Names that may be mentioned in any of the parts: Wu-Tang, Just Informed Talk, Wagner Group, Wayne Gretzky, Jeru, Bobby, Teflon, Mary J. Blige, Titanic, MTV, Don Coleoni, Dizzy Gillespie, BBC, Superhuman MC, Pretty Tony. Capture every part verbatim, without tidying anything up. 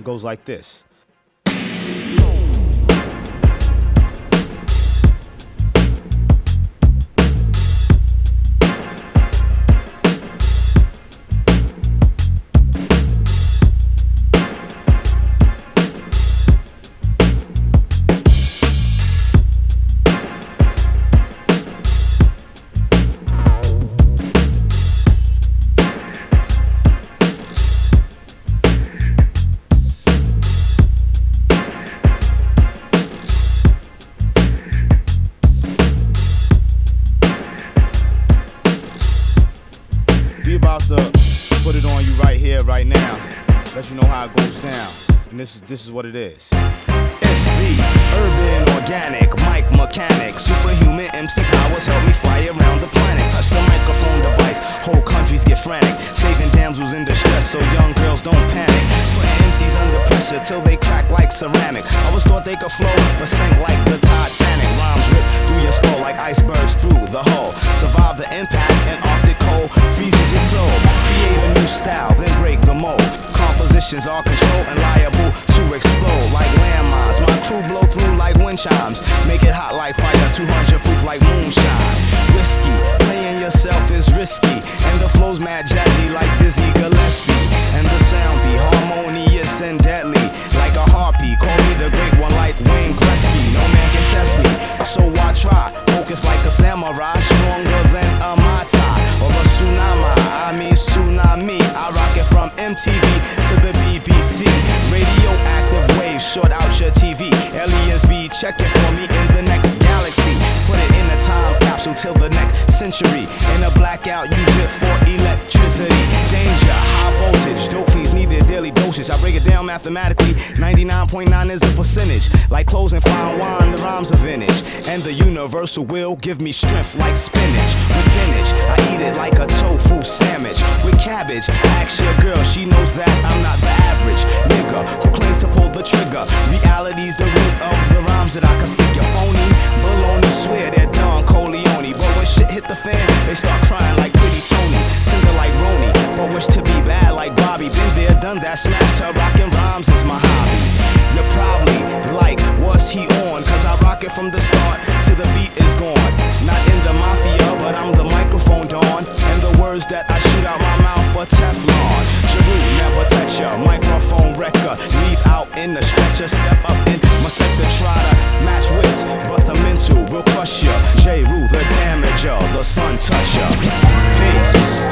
It goes like this. This is, this is what it is. S V, urban, organic, mic mechanic, superhuman M C powers help me fly around the planet. Touch the microphone device, whole countries get frantic. Saving damsels in distress so young girls don't panic. Putting M Cs under pressure till they crack like ceramic. Always thought they could float, but sank like the Titanic. Rhymes rip through your skull like icebergs through the hull. Survive the impact and Arctic cold freezes your soul. Create a new style, then break the mold. Compositions are controlled and liable to explode like landmines. My crew blow through like wind chimes. Make it hot like fire, two hundred proof like moonshine. Whiskey, playing yourself is risky. And the flow's mad jazzy like Dizzy Gillespie. And the sound be harmonious and deadly like a harpy. Call me the great one like Wayne Gretzky. No man can test me, so why try? Focus like a samurai, stronger than a mata or a tsunami. I mean tsunami. I rock it from M T V to the B B C. Radioactive waves short out your T V. Aliens be checking for me in the next galaxy. Put it in a time capsule till the next century. In a blackout, use it for electricity. Danger, high voltage. Dope fiends need their daily dosage. I break it down mathematically. ninety-nine point nine is the percentage. Like clothes and fine wine, the rhymes are vintage. And the universal will give me strength like spinach. With spinach, I eat it like a tofu sandwich. With cabbage, ask your girl, she knows that I'm not the average nigga who claims to pull the trigger. Reality's the root of the rhymes that I can figure. Phony, baloney, swear they're Don Coleoni. But when shit hit the fan, they start crying like Pretty Tony. Tender like Roni, but wish to be bad like Bobby. Been there, done that, smashed her, rockin' rhymes is my hobby. You're probably like, what's he on? Cause I rock it from the start till the beat is gone. Not in the mafia, but I'm the microphone don. And the words that I shoot out my mouth are Teflon. Jeru, never touch ya, microphone wrecker. Leave out in the stretcher, step up in my sector. Try to match wits, but the mental will crush ya. Jeru, the damager, the sun toucher. Peace.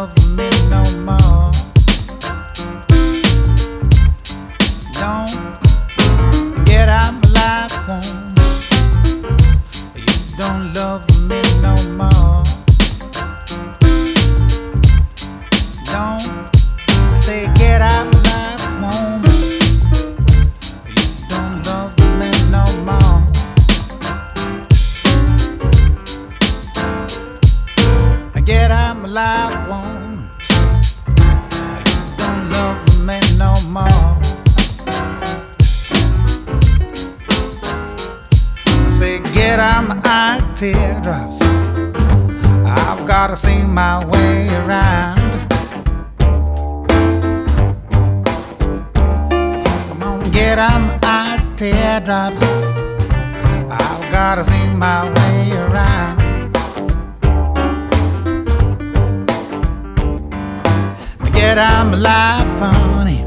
love me no more. Don't get out my life, won't you? Don't love me no more. Don't say get out my life, won't you? Don't love me no more. Get out my life, won't you? Don't love me no more. Get out my eyes, teardrops. I've gotta see my way around. Come on, get out my eyes, teardrops. I've gotta see my way around. Get out my life, honey.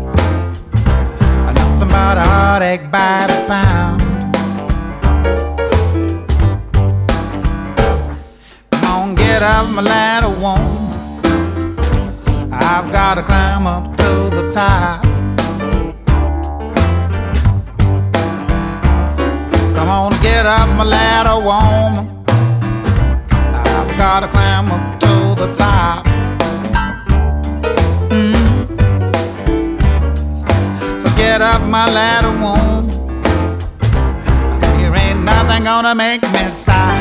Nothing but a heartache by the pound. Get out my ladder, woman. I've got to climb up to the top. Come on, get up my ladder, woman. I've got to climb up to the top. Mm. So get up my ladder, woman. There ain't nothing gonna make me stop.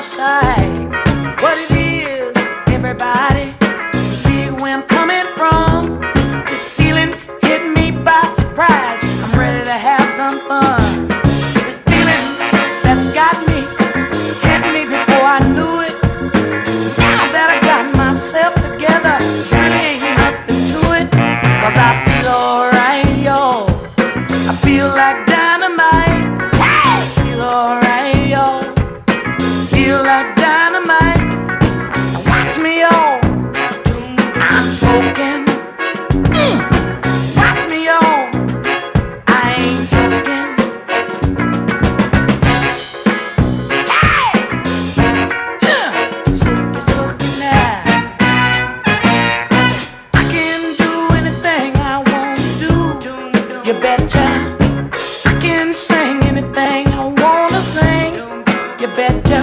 decide what it is, everybody. See where I'm coming from. This feeling hit me by surprise. I'm ready to have some fun. This feeling that's got me hit me before I knew it. Now that I got myself together, surely ain't nothing to it. 'Cause I feel alright, yo. I feel like dynamite. I feel alright, yo. Feel like dynamite. Now watch me all. I'm smoking. Mm. Watch me all. I ain't joking. Hey! Yeah. Sookie, sookie now. I can do anything I want to do. You betcha. I can sing anything I want to sing. You betcha.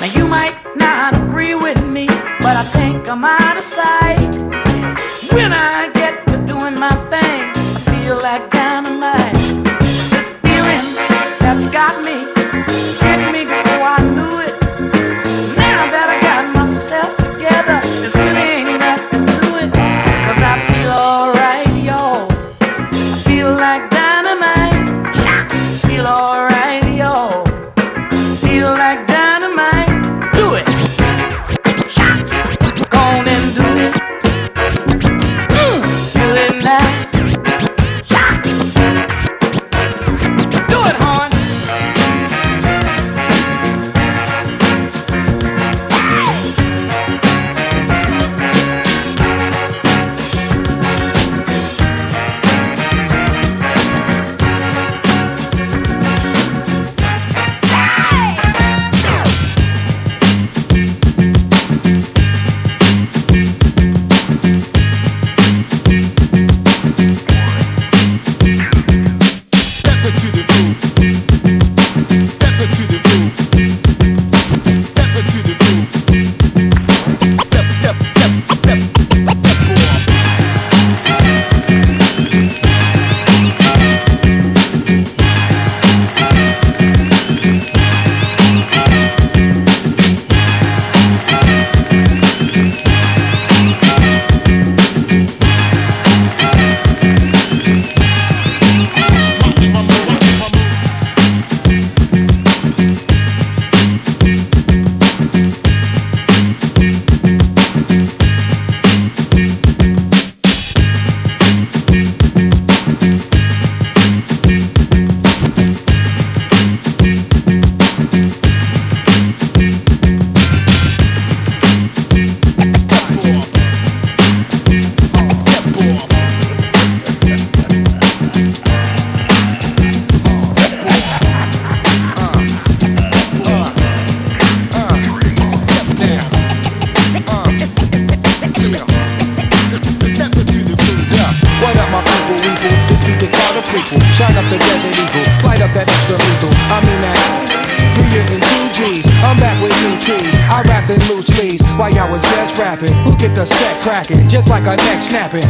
Now you might not agree with me, but I think I'm out of sight. When I get to doing my thing, I feel like dynamite. This feeling that's got me hit me before I knew it. Now that I got myself together, there's really ain't nothing to it. 'Cause I feel alright, yo. I feel like dynamite. I feel alright, yo. Feel like dynamite. Do it. Go on and do it. Mm. Do it now. Do it, hon.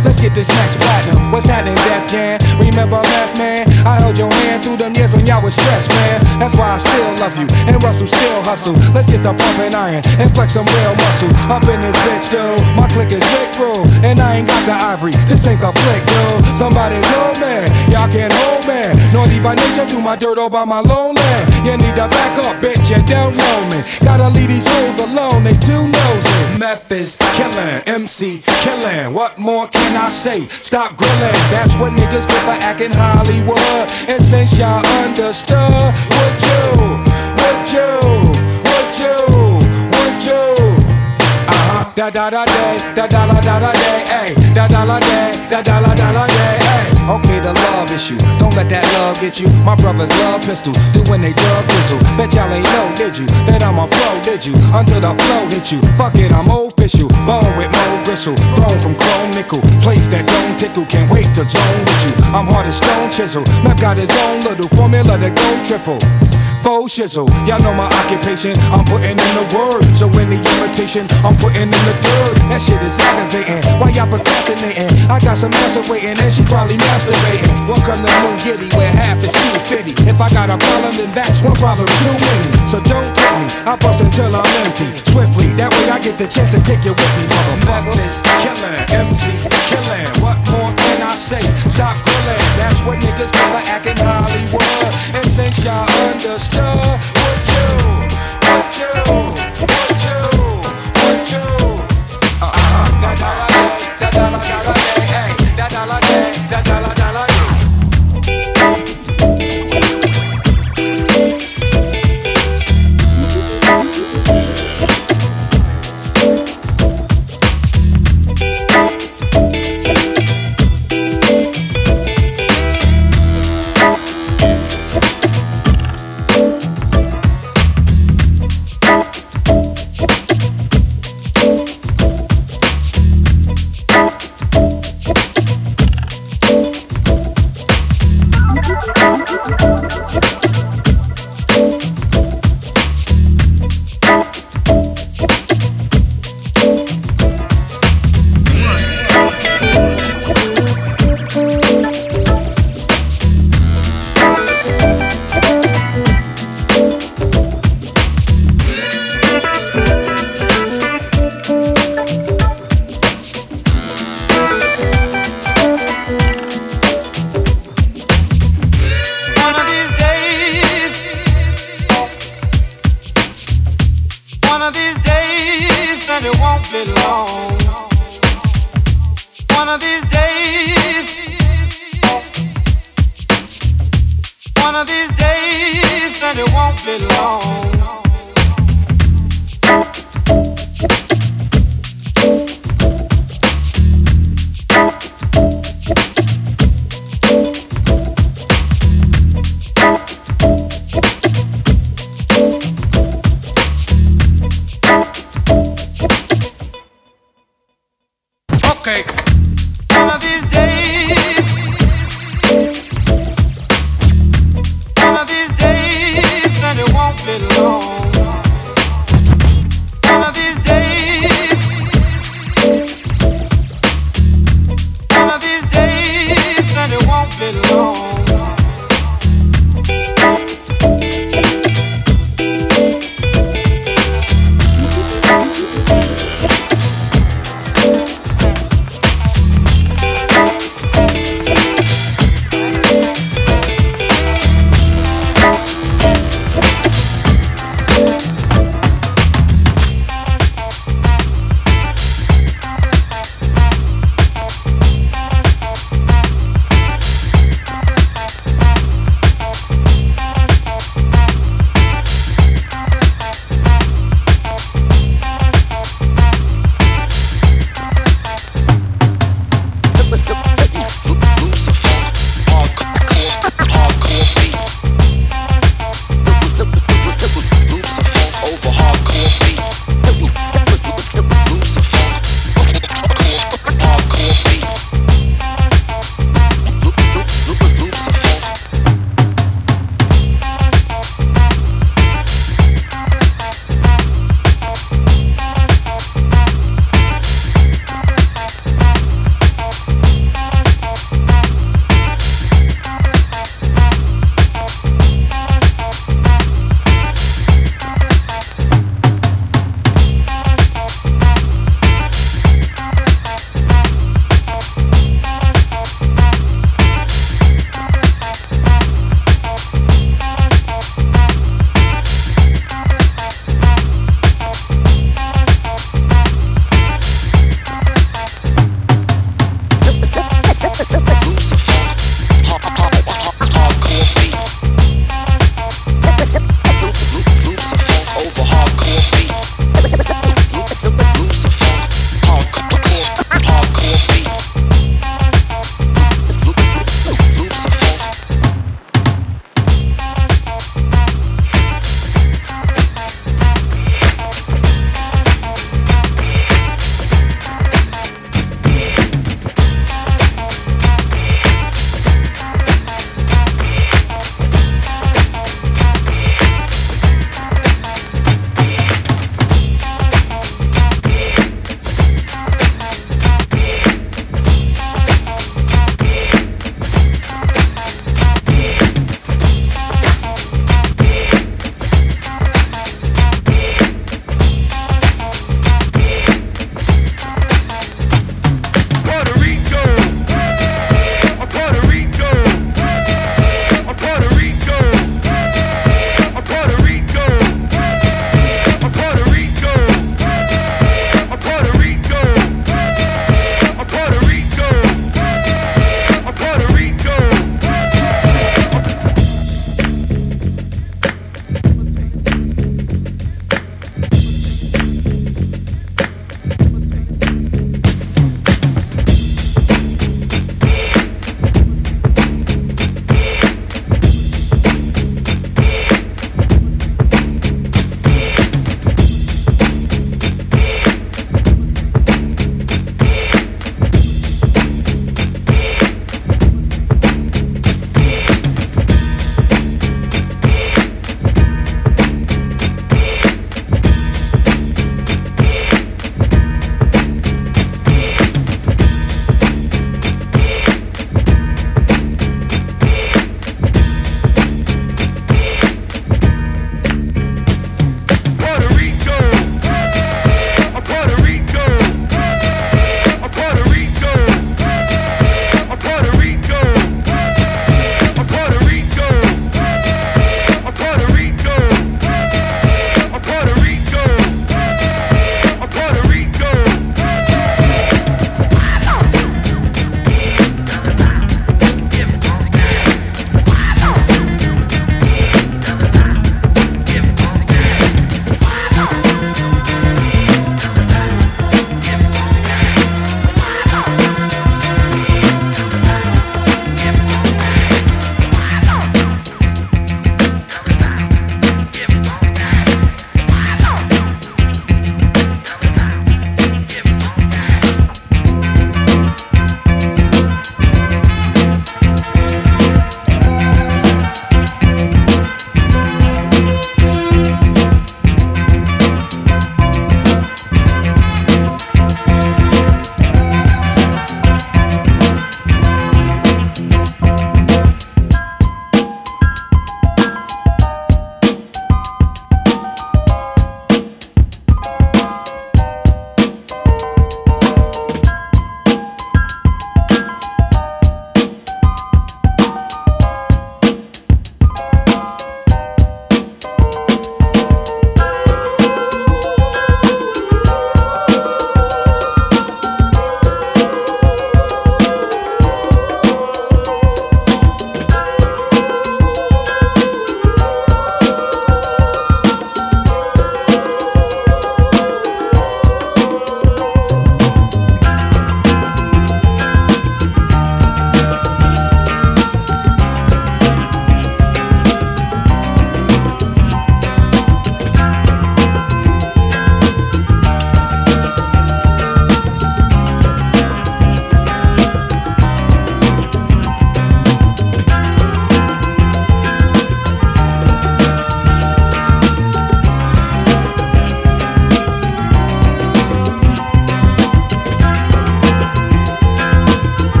Let's get this next platinum. What's happening, Def Jam? Remember Left Man? I held your hand through them years when y'all was stressed, man. That's why I still love you, and Russell still hustle. Let's get the pumping iron and flex some real muscle. Up in this bitch, dude. My click is lick, bro. And I ain't got the ivory. This ain't the flick, dude. Somebody's old man. Y'all can't hold man. Naughty by nature, do my dirt all by my lonely. You need to back up, bitch. You don't know me. Gotta leave these hoes alone. They too nosy. Meth is killing, M C killing. What more can I say? Stop grilling. That's what niggas get for acting Hollywood. And since y'all understood, would you, would you, would you, would you? Uh-huh. Da da da day, da da da da da day, ayy. Da da da day, da da da da da day, ayy. Okay, the love issue. Don't let that love get you. My brothers love pistol, do when they drug whistle. Bet y'all ain't know, did you? Bet I'm a pro, did you? Until the flow hit you. Fuck it, I'm official. Bone with more gristle, thrown from chrome nickel. Place that don't tickle, can't wait to zone with you. I'm hard as stone chisel. Map got his own little formula to go triple. Full shizzle, y'all know my occupation. I'm putting in the word, so in the irritation, I'm putting in the dirt. That shit is aggravating. Why y'all procrastinating? I got some macerating and she probably masturbating. Welcome to Moon Giddy where half is two fifty. If I got a problem, then that's one problem too many. So don't tell me, I bust until I'm empty. Swiftly, that way I get the chance to take you with me. Motherfuckers killing, M C killing. What more can I say? Stop grilling. That's what niggas call a act in Hollywood. And think y'all understood. Would you? Would you? Would you? Would you? Uh huh. That dollar day, that dollar dollar day, hey, that dollar day, that dollar dollar.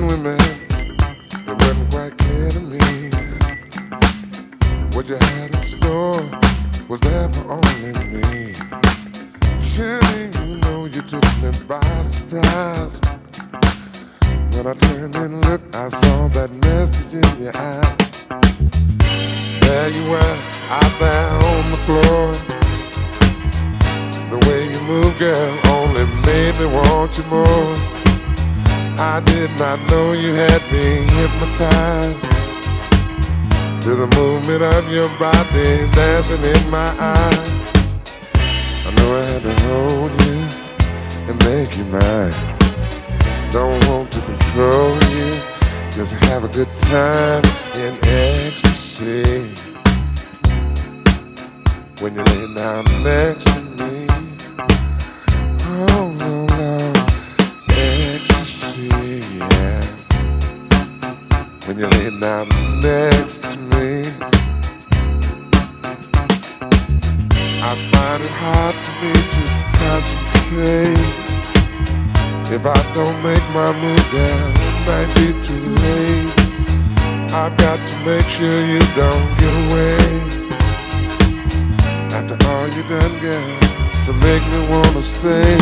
when we met, it wasn't quite clear to me. What you had in store was there for only me. Surely you know you took me by surprise. When I turned and looked, I saw that message in your eye. There you were, out there on the floor. The way you moved, girl, only made me want you more. I did not know you had been hypnotized to the movement of your body dancing in my eyes. I know I had to hold you and make you mine. Don't want to control you, just have a good time in ecstasy. When you lay down next to me, oh no, no, ecstasy, yeah. When you lay down next to me, I find it hard for me to concentrate. If I don't make my move, girl, it might be too late. I've got to make sure you don't get away. After all you done, girl, to make me wanna stay.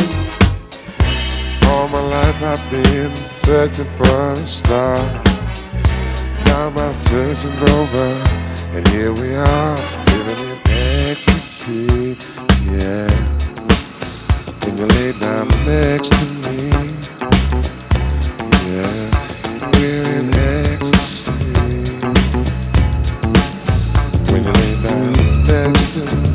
All my life I've been searching for a star. Now my searching's over, and here we are, living in ecstasy, yeah. When you lay down next to me, yeah, we're in ecstasy. When you lay down next to me,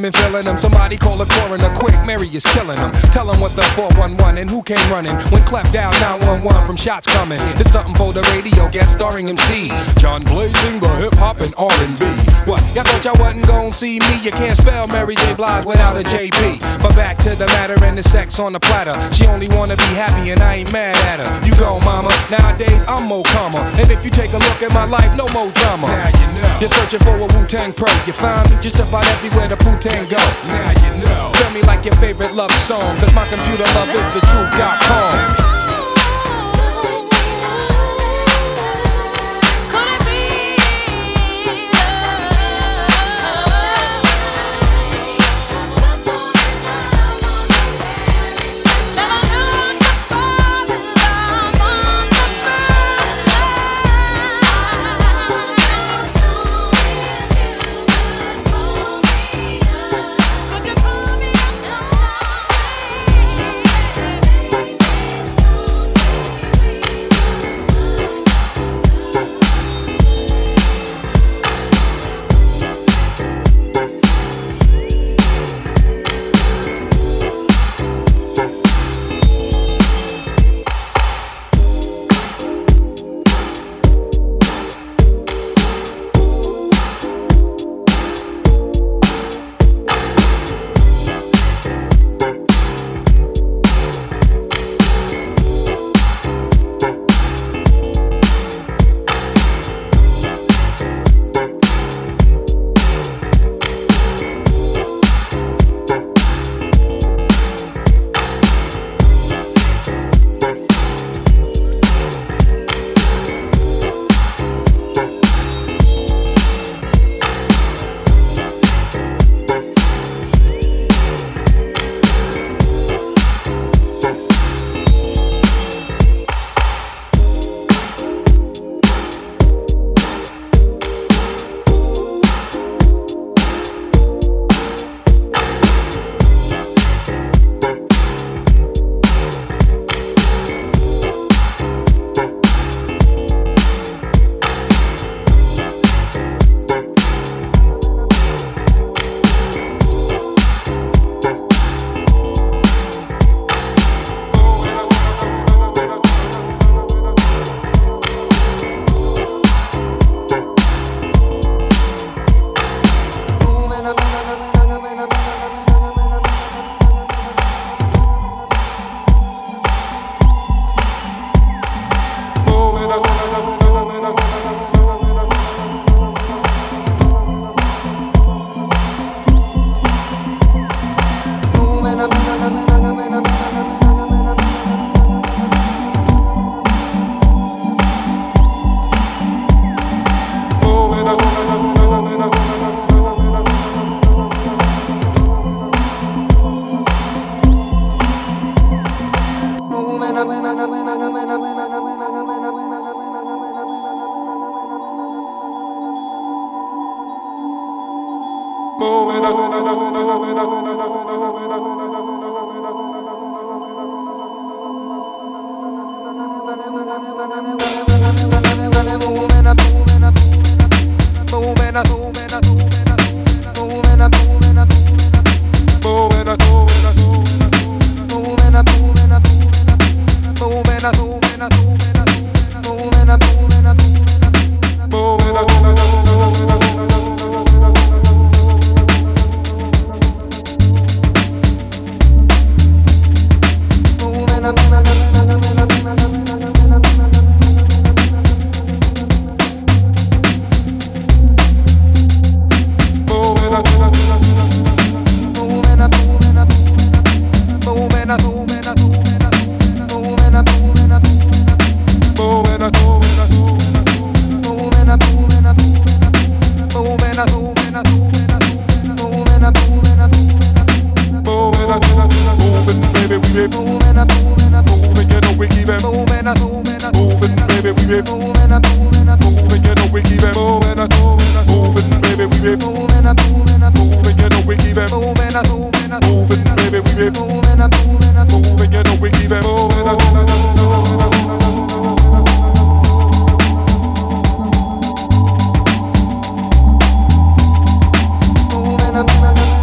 women feeling them. Somebody call a coroner quick, Mary is killing them. Tell them what the four one one and who came running. When clapped down nine one one from shots coming. There's something for the radio, guest starring M C John Blazing, the hip hop and R and B. What, y'all thought y'all wasn't gon' see me? You can't spell Mary J. Blige without a J P. But back to the matter and the sex on the platter. She only wanna be happy and I ain't mad at her. You go, mama, nowadays I'm more calmer. And if you take a look at my life, no more drama. Now you know. You're searching for a Wu-Tang pro. You find me just about everywhere the Wu-Tang go. Now you know. Tell me like your favorite love song, cause my computer love is the truth dot com.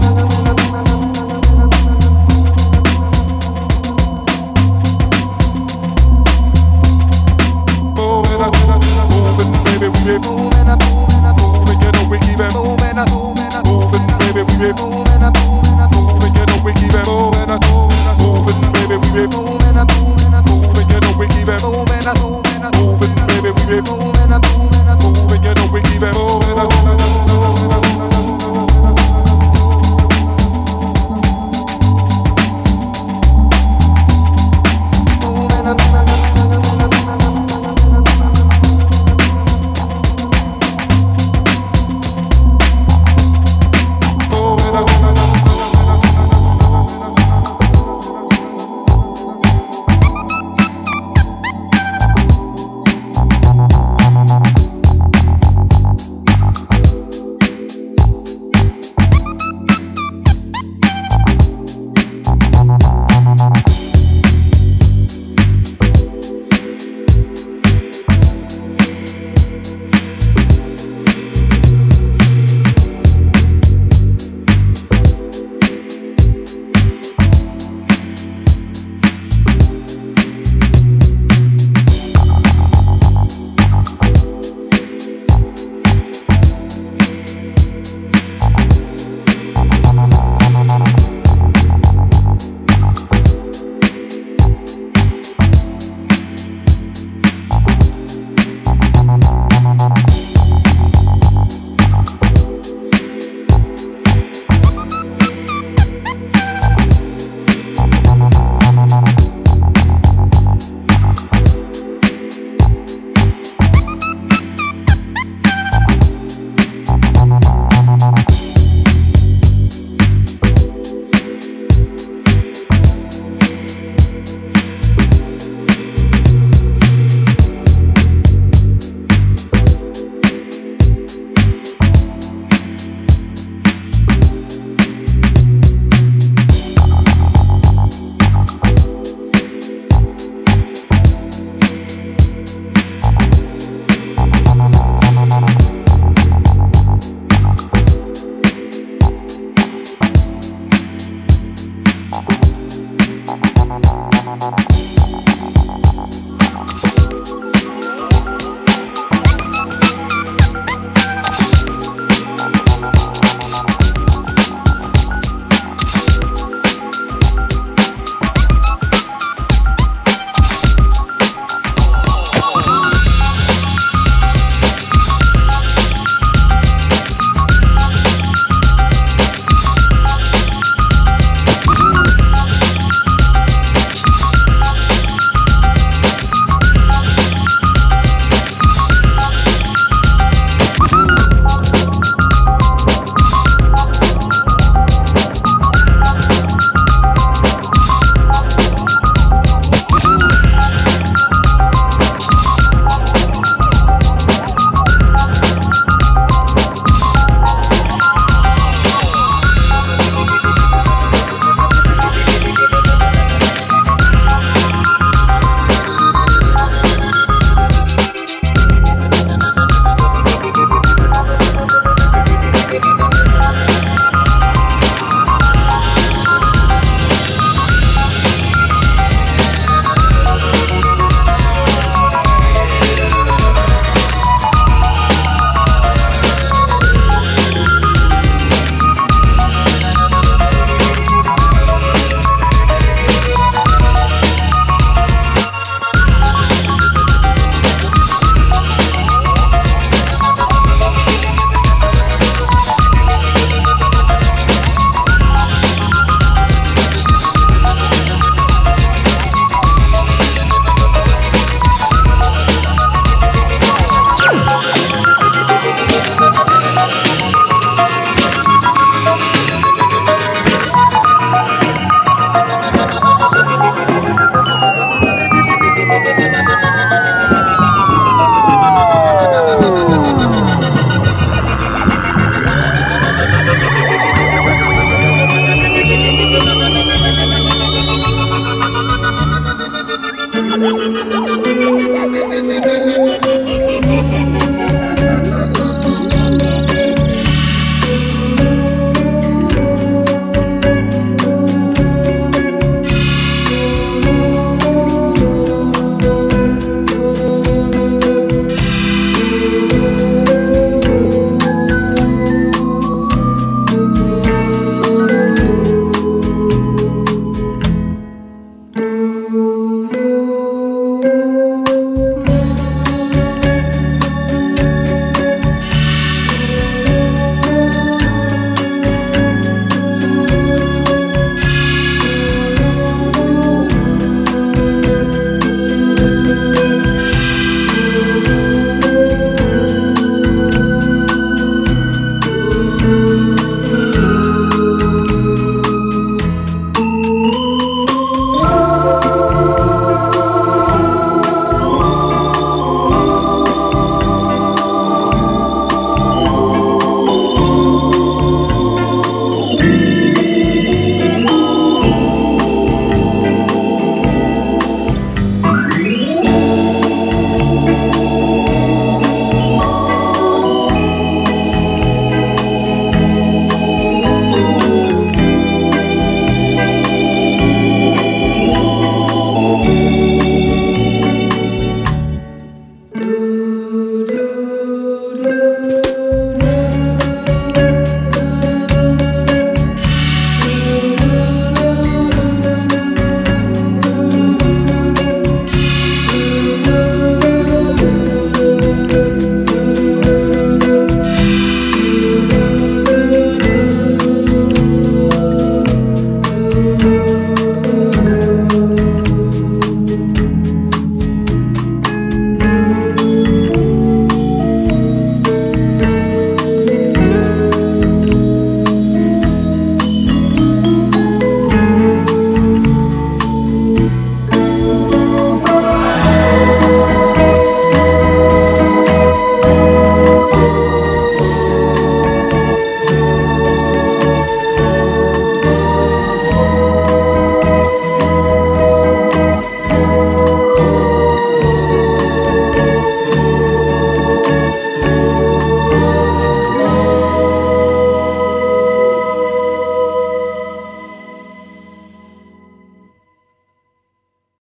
I'm